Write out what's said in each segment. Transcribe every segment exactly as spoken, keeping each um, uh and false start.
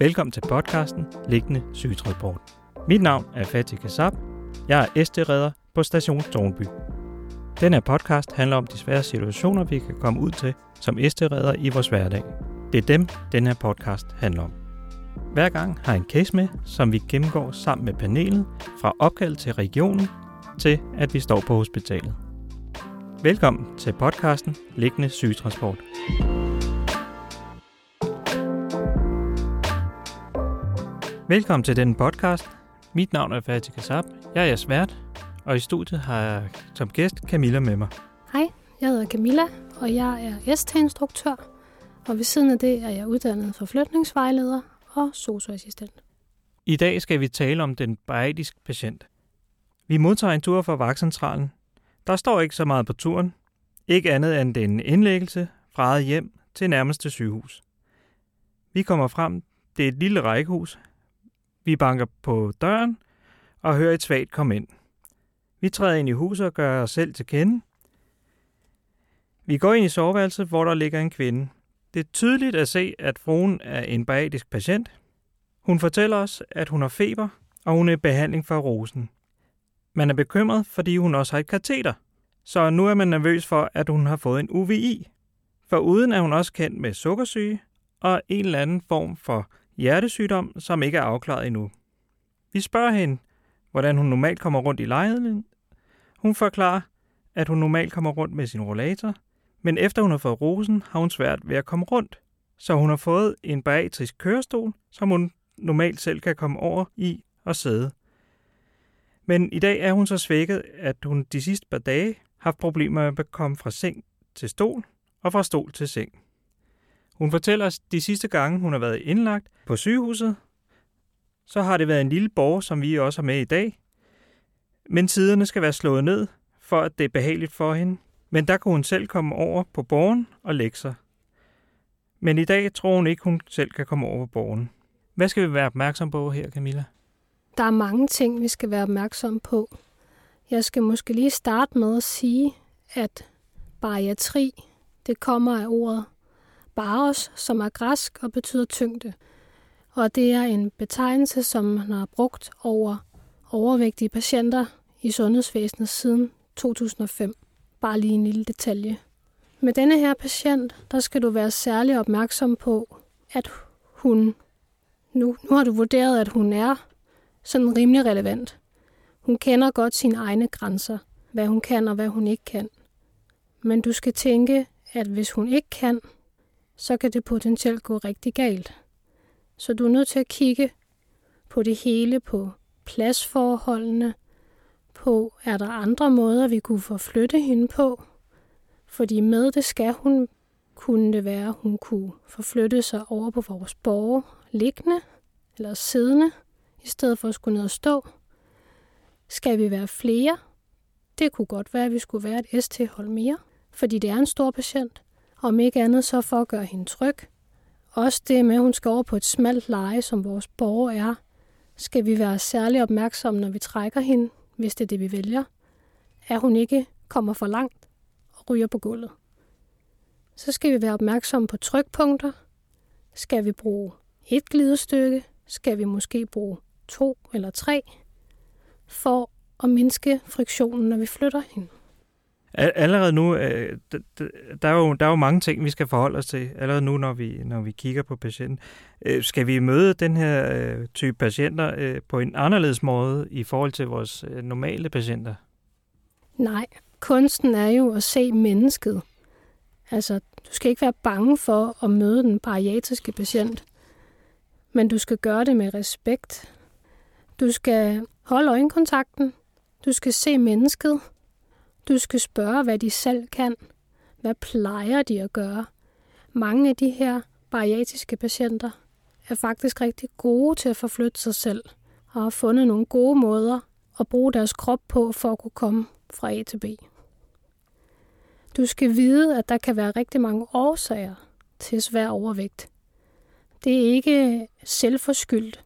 Velkommen til podcasten Liggende Sygetransport. Mit navn er Fatih Kasap. Jeg er S T-redder på Station Tårnby. Den her podcast handler om de svære situationer, vi kan komme ud til som S T-redder i vores hverdag. Det er dem, den her podcast handler om. Hver gang har jeg en case med, som vi gennemgår sammen med panelet, fra opkald til regionen, til at vi står på hospitalet. Velkommen til podcasten Liggende Sygetransport. Velkommen til denne podcast. Mit navn er Fatih Kasap. Jeg er jeres vært, og i studiet har jeg som gæst Camilla med mig. Hej, jeg hedder Camilla, og jeg er S T-instruktør. Og ved siden af det er jeg uddannet forflytningsvejleder og socioassistent. I dag skal vi tale om den bariatriske patient. Vi modtager en tur fra vagtcentralen. Der står ikke så meget på turen. Ikke andet end en indlæggelse fra eget hjem til nærmeste sygehus. Vi kommer frem. Det er et lille rækkehus. Vi banker på døren og hører et svagt komme ind. Vi træder ind i huset og gør os selv til kende. Vi går ind i soveværelset, hvor der ligger en kvinde. Det er tydeligt at se, at fruen er en bariatrisk patient. Hun fortæller os, at hun har feber, og hun er i behandling for rosen. Man er bekymret, fordi hun også har et kateter, så nu er man nervøs for, at hun har fået en U V I. For uden er hun også kendt med sukkersyge og en eller anden form for hjertesygdom, som ikke er afklaret endnu. Vi spørger hende, hvordan hun normalt kommer rundt i lejligheden. Hun forklarer, at hun normalt kommer rundt med sin rollator, men efter hun har fået rosen, har hun svært ved at komme rundt, så hun har fået en bariatrisk kørestol, som hun normalt selv kan komme over i og sidde. Men i dag er hun så svækket, at hun de sidste par dage har haft problemer med at komme fra seng til stol og fra stol til seng. Hun fortæller os, at de sidste gange, hun har været indlagt på sygehuset, så har det været en lille borger, som vi også har med i dag. Men siderne skal være slået ned, for at det er behageligt for hende. Men der kunne hun selv komme over på borgen og lægge sig. Men i dag tror hun ikke, hun selv kan komme over på borgen. Hvad skal vi være opmærksom på her, Camilla? Der er mange ting, vi skal være opmærksom på. Jeg skal måske lige starte med at sige, at bariatri, det kommer af ordet Baros, som er græsk og betyder tyngde. Og det er en betegnelse, som man har brugt over overvægtige patienter i sundhedsvæsenet siden to tusind og fem. Bare lige en lille detalje. Med denne her patient, der skal du være særlig opmærksom på, at hun, nu, nu har du vurderet, at hun er sådan rimelig relevant. Hun kender godt sine egne grænser, hvad hun kan og hvad hun ikke kan. Men du skal tænke, at hvis hun ikke kan, så kan det potentielt gå rigtig galt. Så du er nødt til at kigge på det hele, på pladsforholdene, på er der andre måder, vi kunne forflytte hende på. Fordi med det skal hun, kunne det være, hun kunne forflytte sig over på vores borger, liggende eller siddende, i stedet for at skulle ned og stå. Skal vi være flere? Det kunne godt være, at vi skulle være et S T-hold mere, fordi det er en stor patient. Om ikke andet så for at gøre hende tryg. Også det med, at hun skal over på et smalt leje, som vores borger er, skal vi være særlig opmærksomme, når vi trækker hende, hvis det er det, vi vælger, at hun ikke kommer for langt og ryger på gulvet. Så skal vi være opmærksomme på trykpunkter. Skal vi bruge et glidestykke? Skal vi måske bruge to eller tre? For at mindske friktionen, når vi flytter hende. Allerede nu, der er, jo, der er jo mange ting, vi skal forholde os til, allerede nu, når vi, når vi kigger på patienten. Skal vi møde den her type patienter på en anderledes måde i forhold til vores normale patienter? Nej, kunsten er jo at se mennesket. Altså, du skal ikke være bange for at møde den bariatriske patient, men du skal gøre det med respekt. Du skal holde øjenkontakten, du skal se mennesket. Du skal spørge, hvad de selv kan. Hvad plejer de at gøre? Mange af de her bariatriske patienter er faktisk rigtig gode til at forflytte sig selv og har fundet nogle gode måder at bruge deres krop på for at kunne komme fra A til B. Du skal vide, at der kan være rigtig mange årsager til svær overvægt. Det er ikke selvforskyldt.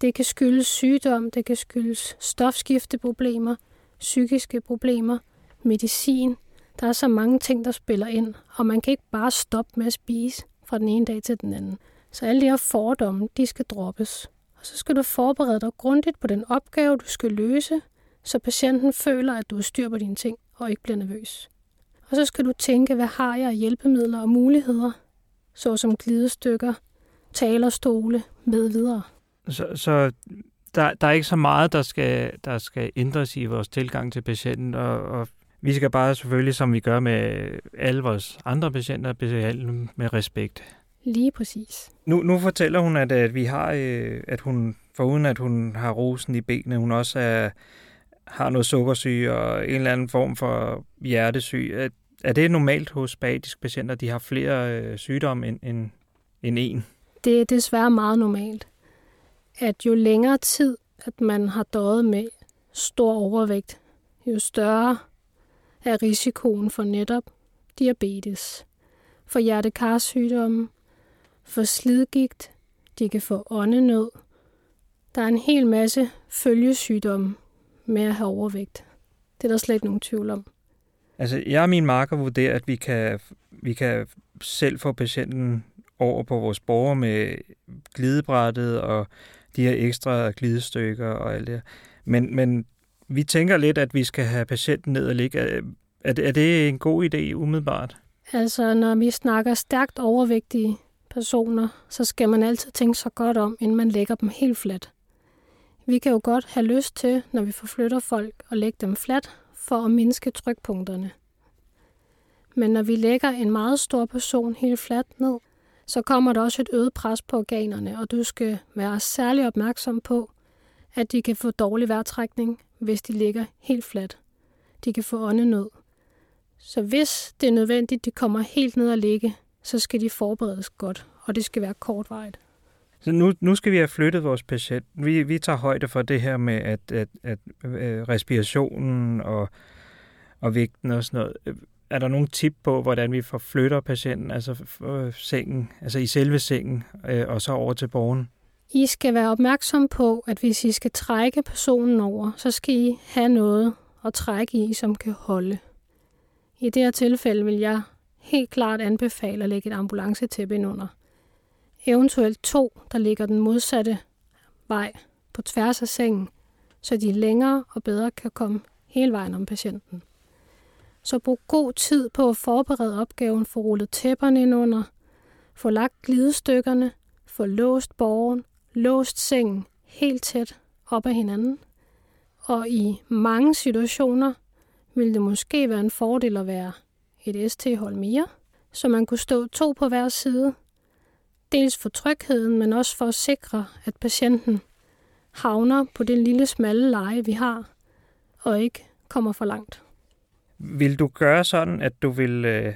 Det kan skyldes sygdom, det kan skyldes stofskifteproblemer, psykiske problemer, medicin. Der er så mange ting, der spiller ind, og man kan ikke bare stoppe med at spise fra den ene dag til den anden. Så alle de her fordomme, de skal droppes. Og så skal du forberede dig grundigt på den opgave, du skal løse, så patienten føler, at du er styr på dine ting og ikke bliver nervøs. Og så skal du tænke, hvad har jeg af hjælpemidler og muligheder, såsom glidestykker, talerstole, med videre. Så, så der, der er ikke så meget, der skal, der skal ændres i vores tilgang til patienten, og, og vi skal bare selvfølgelig, som vi gør med alle vores andre patienter, behandle dem med respekt. Lige præcis. Nu, nu fortæller hun, at, at vi har, at hun, foruden at hun har rosen i benene, hun også er, har noget sukkersyge og en eller anden form for hjertesyge. Er, er det normalt hos bariatriske patienter, at de har flere øh, sygdomme end, end, end en? Det er desværre meget normalt, at jo længere tid, at man har døjet med stor overvægt, jo større er risikoen for netop diabetes, for hjertekarsygdomme, for slidgigt, de kan få åndenød. Der er en hel masse følgesygdomme med at have overvægt. Det er der slet ikke nogen tvivl om. Altså, jeg og min marker vurderer, at vi kan, vi kan selv få patienten over på vores borgere med glidebrættet og de her ekstra glidestykker og alt det. Men, men vi tænker lidt, at vi skal have patienten ned og ligge. Er, er det en god idé umiddelbart? Altså, når vi snakker stærkt overvægtige personer, så skal man altid tænke sig godt om, inden man lægger dem helt fladt. Vi kan jo godt have lyst til, når vi forflytter folk, at lægge dem fladt for at mindske trykpunkterne. Men når vi lægger en meget stor person helt fladt ned, så kommer der også et øget pres på organerne, og du skal være særlig opmærksom på, at de kan få dårlig vejrtrækning, hvis de ligger helt fladt. De kan få åndenød. Så hvis det er nødvendigt, de kommer helt ned og ligge, så skal de forberedes godt, og det skal være kortvarigt. Så nu, nu skal vi have flyttet vores patient. Vi, vi tager højde for det her med, at, at, at respirationen og, og vægten og sådan noget. Er der nogle tip på, hvordan vi forflytter patienten, altså, sengen, altså i selve sengen, og så over til borgen? I skal være opmærksom på, at hvis I skal trække personen over, så skal I have noget at trække i, som kan holde. I det her tilfælde vil jeg helt klart anbefale at lægge et ambulancetæppe ind under. Eventuelt to, der ligger den modsatte vej på tværs af sengen, så de længere og bedre kan komme hele vejen om patienten. Så brug god tid på at forberede opgaven, få rullet tæpperne ind under, få lagt glidestykkerne, få låst borgen, låst sengen helt tæt op ad hinanden. Og i mange situationer ville det måske være en fordel at være et S T-hold mere, så man kunne stå to på hver side. Dels for trygheden, men også for at sikre, at patienten havner på den lille smalle leje, vi har, og ikke kommer for langt. Vil du gøre sådan, at du vil, øh,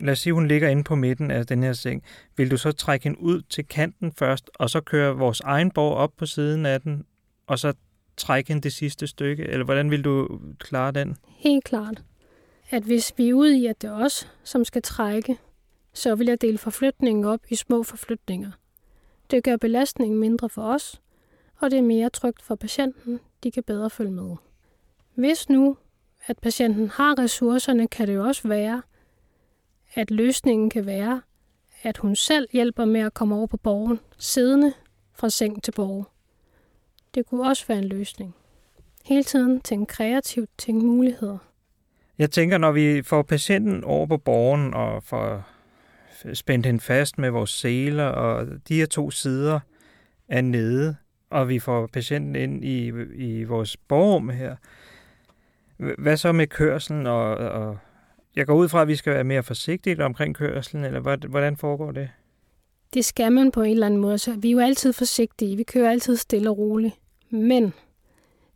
lad os sige, hun ligger inde på midten af den her seng, vil du så trække hende ud til kanten først, og så køre vores egen borg op på siden af den, og så trække hende det sidste stykke? Eller hvordan vil du klare den? Helt klart, at hvis vi er ude i, at det er os, som skal trække, så vil jeg dele forflytningen op i små forflytninger. Det gør belastningen mindre for os, og det er mere trygt for patienten. De kan bedre følge med. Hvis nu at patienten har ressourcerne, kan det jo også være, at løsningen kan være, at hun selv hjælper med at komme over på borgen, siddende fra seng til borg. Det kunne også være en løsning. Hele tiden tænk kreativt, tænk muligheder. Jeg tænker, når vi får patienten over på borgen og får spændt hende fast med vores seler, og de her to sider er nede, og vi får patienten ind i, i vores borgrum her. Hvad så med kørslen? Og, og jeg går ud fra, at vi skal være mere forsigtige omkring kørslen, eller hvordan foregår det? Det skal man på en eller anden måde. Så vi er jo altid forsigtige. Vi kører altid stille og roligt. Men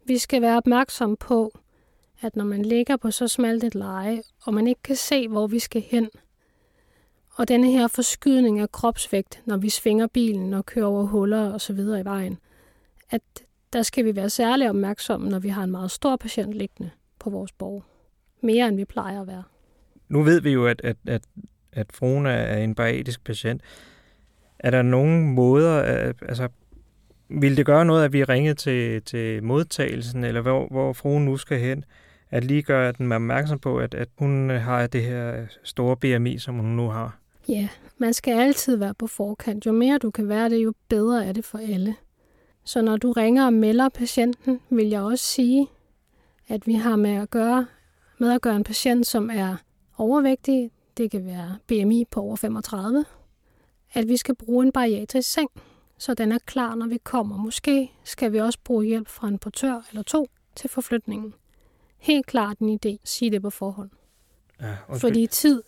vi skal være opmærksomme på, at når man ligger på så smalt et leje, og man ikke kan se, hvor vi skal hen, og denne her forskydning af kropsvægt, når vi svinger bilen og kører over huller og så videre i vejen, at der skal vi være særlig opmærksomme, når vi har en meget stor patient liggende på vores borg. Mere end vi plejer at være. Nu ved vi jo, at, at, at, at fruen er en bariatrisk patient. Er der nogen måder, at, altså, vil det gøre noget, at vi ringede til, til modtagelsen, eller hvor, hvor fruen nu skal hen, at lige gøre den opmærksom på, at, at hun har det her store B M I, som hun nu har? Ja, man skal altid være på forkant. Jo mere du kan være det, jo bedre er det for alle. Så når du ringer og melder patienten, vil jeg også sige, at vi har med at gøre, med at gøre en patient, som er overvægtig. Det kan være B M I på over femogtredive. At vi skal bruge en bariatrisk seng, så den er klar, når vi kommer. Måske skal vi også bruge hjælp fra en portør eller to til forflytningen. Helt klart en idé. Sig det på forhånd. Ja, fordi tid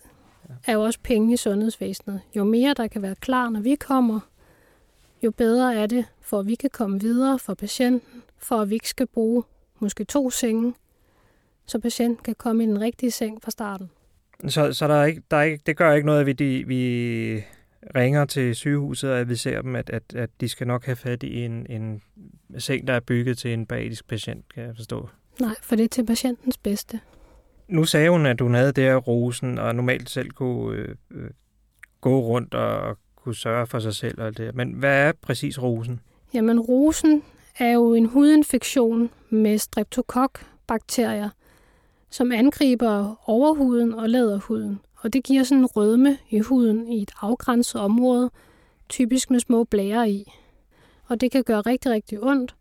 er jo også penge i sundhedsvæsenet. Jo mere der kan være klar, når vi kommer, jo bedre er det, for at vi kan komme videre for patienten, for at vi ikke skal bruge måske to senge, så patienten kan komme i den rigtige seng fra starten. Så, så der er ikke, der er ikke, det gør ikke noget, at vi, de, vi ringer til sygehuset og adviserer dem, at, at, at de skal nok have fat i en, en seng, der er bygget til en bariatrisk patient, kan jeg forstå? Nej, for det er til patientens bedste. Nu sagde hun, at hun havde det her rosen, og normalt selv kunne øh, øh, gå rundt og kunne sørge for sig selv. Og det. Men hvad er præcis rosen? Jamen, rosen er jo en hudinfektion med streptokok-bakterier, som angriber overhuden og læderhuden. Og det giver sådan en rødme i huden i et afgrænset område, typisk med små blærer i. Og det kan gøre rigtig, rigtig ondt.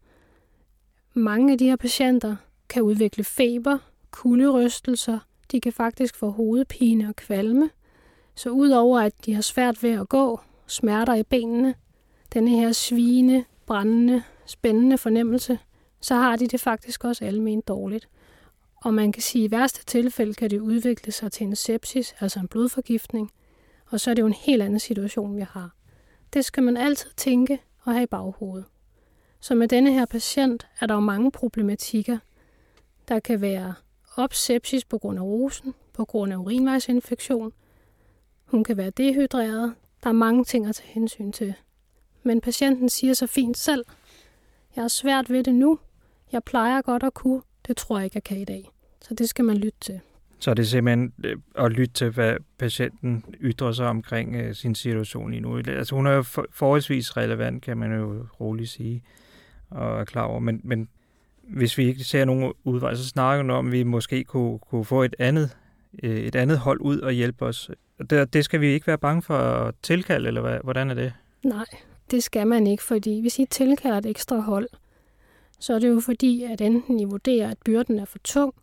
Mange af de her patienter kan udvikle feber, kulderystelser, de kan faktisk få hovedpine og kvalme. Så udover at de har svært ved at gå, smerter i benene, denne her svigende, brændende, spændende fornemmelse, så har de det faktisk også alment dårligt. Og man kan sige, at i værste tilfælde kan det udvikle sig til en sepsis, altså en blodforgiftning, og så er det jo en helt anden situation, vi har. Det skal man altid tænke og have i baghovedet. Så med denne her patient er der jo mange problematikker. Der kan være opsepsis på grund af rosen, på grund af urinvejsinfektion. Hun kan være dehydreret. Der er mange ting at tage hensyn til. Men patienten siger så fint selv, jeg er svært ved det nu. Jeg plejer godt at kunne. Det tror jeg ikke, jeg kan i dag. Så det skal man lytte til. Så det er simpelthen at lytte til, hvad patienten ytrer sig omkring øh, sin situation lige nu. Altså hun er jo forholdsvis relevant, kan man jo roligt sige, og er klar over. Men, men hvis vi ikke ser nogen udvej, så snakker vi om, at vi måske kunne, kunne få et andet, øh, et andet hold ud og hjælpe os. Det, det skal vi ikke være bange for at tilkalde, eller hvad, hvordan er det? Nej, det skal man ikke, fordi hvis I tilkalder et ekstra hold, så er det jo fordi, at enten I vurderer, at byrden er for tung,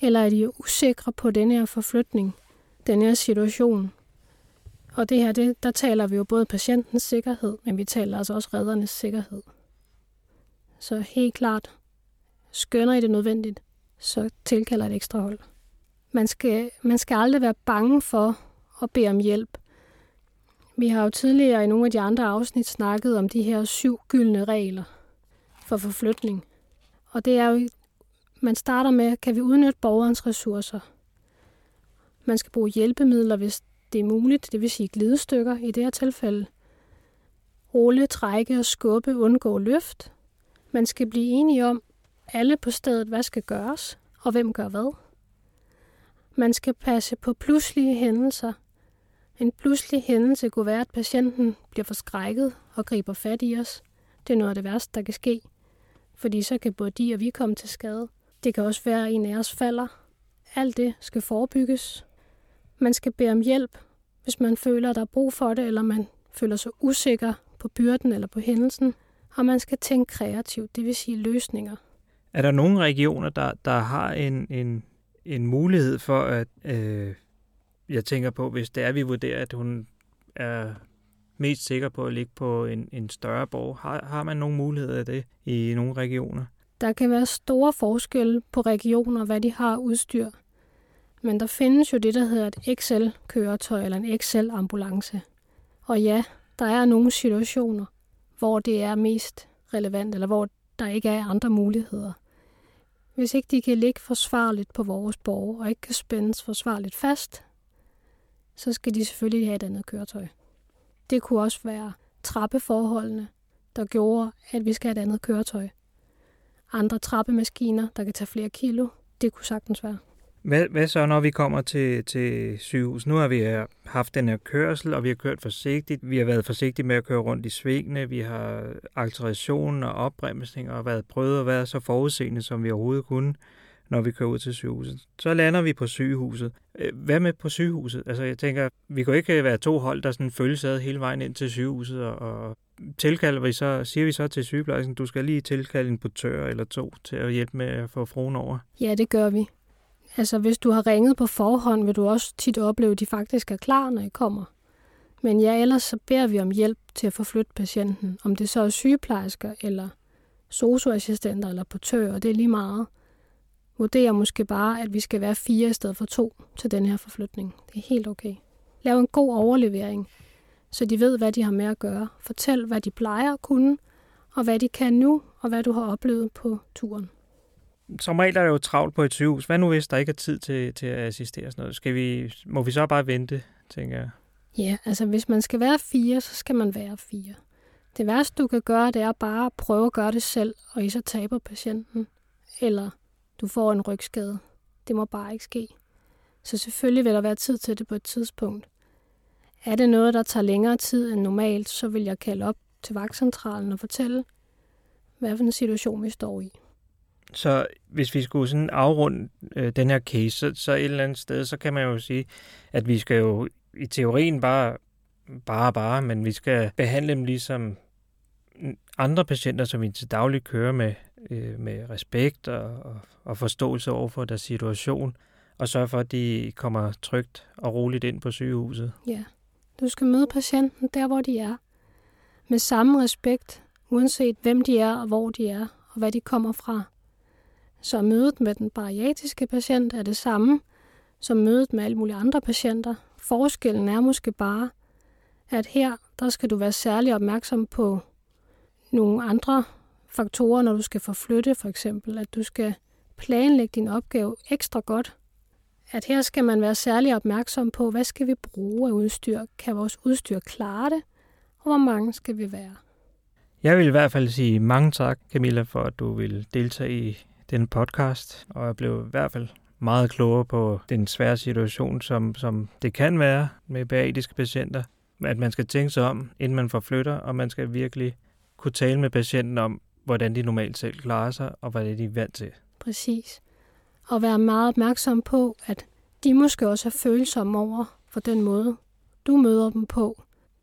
eller at I er usikre på den her forflytning, den her situation. Og det her, det, der taler vi jo både patientens sikkerhed, men vi taler altså også reddernes sikkerhed. Så helt klart, skønner I det nødvendigt, så tilkalder et ekstra hold. Man skal, man skal aldrig være bange for at bede om hjælp. Vi har jo tidligere i nogle af de andre afsnit snakket om de her syv gyldne regler for forflytning. Og det er jo, man starter med, kan vi udnytte borgerens ressourcer? Man skal bruge hjælpemidler, hvis det er muligt, det vil sige glidestykker i det her tilfælde. Rulle, trække og skubbe, undgå løft. Man skal blive enige om, alle på stedet, hvad skal gøres, og hvem gør hvad. Man skal passe på pludselige hændelser. En pludselig hændelse kunne være, at patienten bliver forskrækket og griber fat i os. Det er noget af det værste, der kan ske, fordi så kan både de og vi komme til skade. Det kan også være, at en af os falder. Alt det skal forebygges. Man skal bede om hjælp, hvis man føler, at der er brug for det, eller man føler sig usikker på byrden eller på hændelsen. Og man skal tænke kreativt, det vil sige løsninger. Er der nogle regioner, der, der har en, en, en mulighed for, at øh, jeg tænker på, hvis det er, vi vurderer, at hun er mest sikker på at ligge på en, en større borg? Har, har man nogle muligheder af det i nogle regioner? Der kan være store forskelle på regioner, hvad de har udstyr. Men der findes jo det, der hedder et X L-køretøj eller en X L-ambulance. Og ja, der er nogle situationer, hvor det er mest relevant, eller hvor der ikke er andre muligheder. Hvis ikke de kan ligge forsvarligt på vores borg og ikke kan spændes forsvarligt fast, så skal de selvfølgelig have et andet køretøj. Det kunne også være trappeforholdene, der gjorde, at vi skal have et andet køretøj. Andre trappemaskiner, der kan tage flere kilo, det kunne sagtens være. Hvad, hvad så, når vi kommer til, til sygehus? Nu har vi haft den her kørsel, og vi har kørt forsigtigt. Vi har været forsigtige med at køre rundt i svingene. Vi har acceleration og opbremsning og været prøvet at være så forudseende, som vi overhovedet kunne. når vi kører ud til sygehuset. Så lander vi på sygehuset. Hvad med på sygehuset? Altså jeg tænker, vi kan ikke være to hold, der sådan følges ad hele vejen ind til sygehuset, og tilkalder vi så, siger vi så til sygeplejersken, du skal lige tilkalde en portør eller to til at hjælpe med at få fruen over? Ja, det gør vi. Altså hvis du har ringet på forhånd, vil du også tit opleve, at de faktisk er klar, når I kommer. Men ja, ellers så beder vi om hjælp til at forflytte patienten. Om det så er sygeplejersker eller sosu-assistenter eller portører, det er lige meget. Vurderer måske bare, at vi skal være fire i stedet for to til den her forflytning. Det er helt okay. Lav en god overlevering, så de ved, hvad de har med at gøre. Fortæl, hvad de plejer at kunne, og hvad de kan nu, og hvad du har oplevet på turen. Som regel er det jo travlt på et sygehus. Hvad nu, hvis der ikke er tid til, til at assistere sådan noget? Skal vi, må vi så bare vente, tænker jeg? Ja, altså hvis man skal være fire, så skal man være fire. Det værste, du kan gøre, det er bare at prøve at gøre det selv, og I så taber patienten. Eller du får en rygskade. Det må bare ikke ske. Så selvfølgelig vil der være tid til det på et tidspunkt. Er det noget, der tager længere tid end normalt, så vil jeg kalde op til vagtcentralen og fortælle, hvad for en situation vi står i. Så hvis vi skulle sådan afrunde øh, den her case, så, så et eller andet sted, så kan man jo sige, at vi skal jo i teorien bare, bare, bare, men vi skal behandle dem ligesom andre patienter, som vi til daglig kører med, øh, med respekt og, og, og forståelse over for deres situation, og sørge for, at de kommer trygt og roligt ind på sygehuset. Ja, du skal møde patienten der, hvor de er, med samme respekt, uanset hvem de er og hvor de er, og hvad de kommer fra. Så mødet med den bariatriske patient er det samme som mødet med alle mulige andre patienter. Forskellen er måske bare, at her der skal du være særlig opmærksom på nogle andre faktorer, når du skal forflytte for eksempel. At du skal planlægge din opgave ekstra godt. At her skal man være særlig opmærksom på, hvad skal vi bruge af udstyr? Kan vores udstyr klare det? Og hvor mange skal vi være? Jeg vil i hvert fald sige mange tak, Camilla, for at du vil deltage i den podcast, og jeg blev i hvert fald meget klogere på den svære situation, som, som det kan være med bariatriske patienter, at man skal tænke sig om, inden man forflytter, og man skal virkelig kunne tale med patienten om, hvordan de normalt selv klarer sig, og hvad de er vant til. Præcis. Og være meget opmærksom på, at de måske også er følsomme over for den måde, du møder dem på.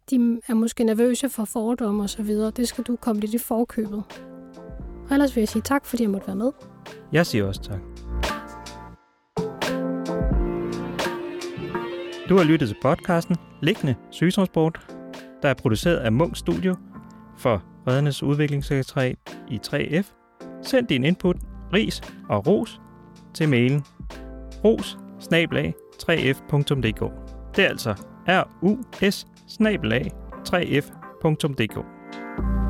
De er måske nervøse for fordomme osv., det skal du komme lidt i forkøbet. Og ellers vil jeg sige tak, fordi jeg måtte være med. Jeg siger også tak. Du har lyttet til podcasten Liggende Sygetransport, der er produceret af Munck Studios for Reddernes Udviklingssekretariat i tre F. Send din input, ris og ros til mailen ros snabel-a tre f punktum d k. Det er altså r u s snabel-a tre f punktum d k.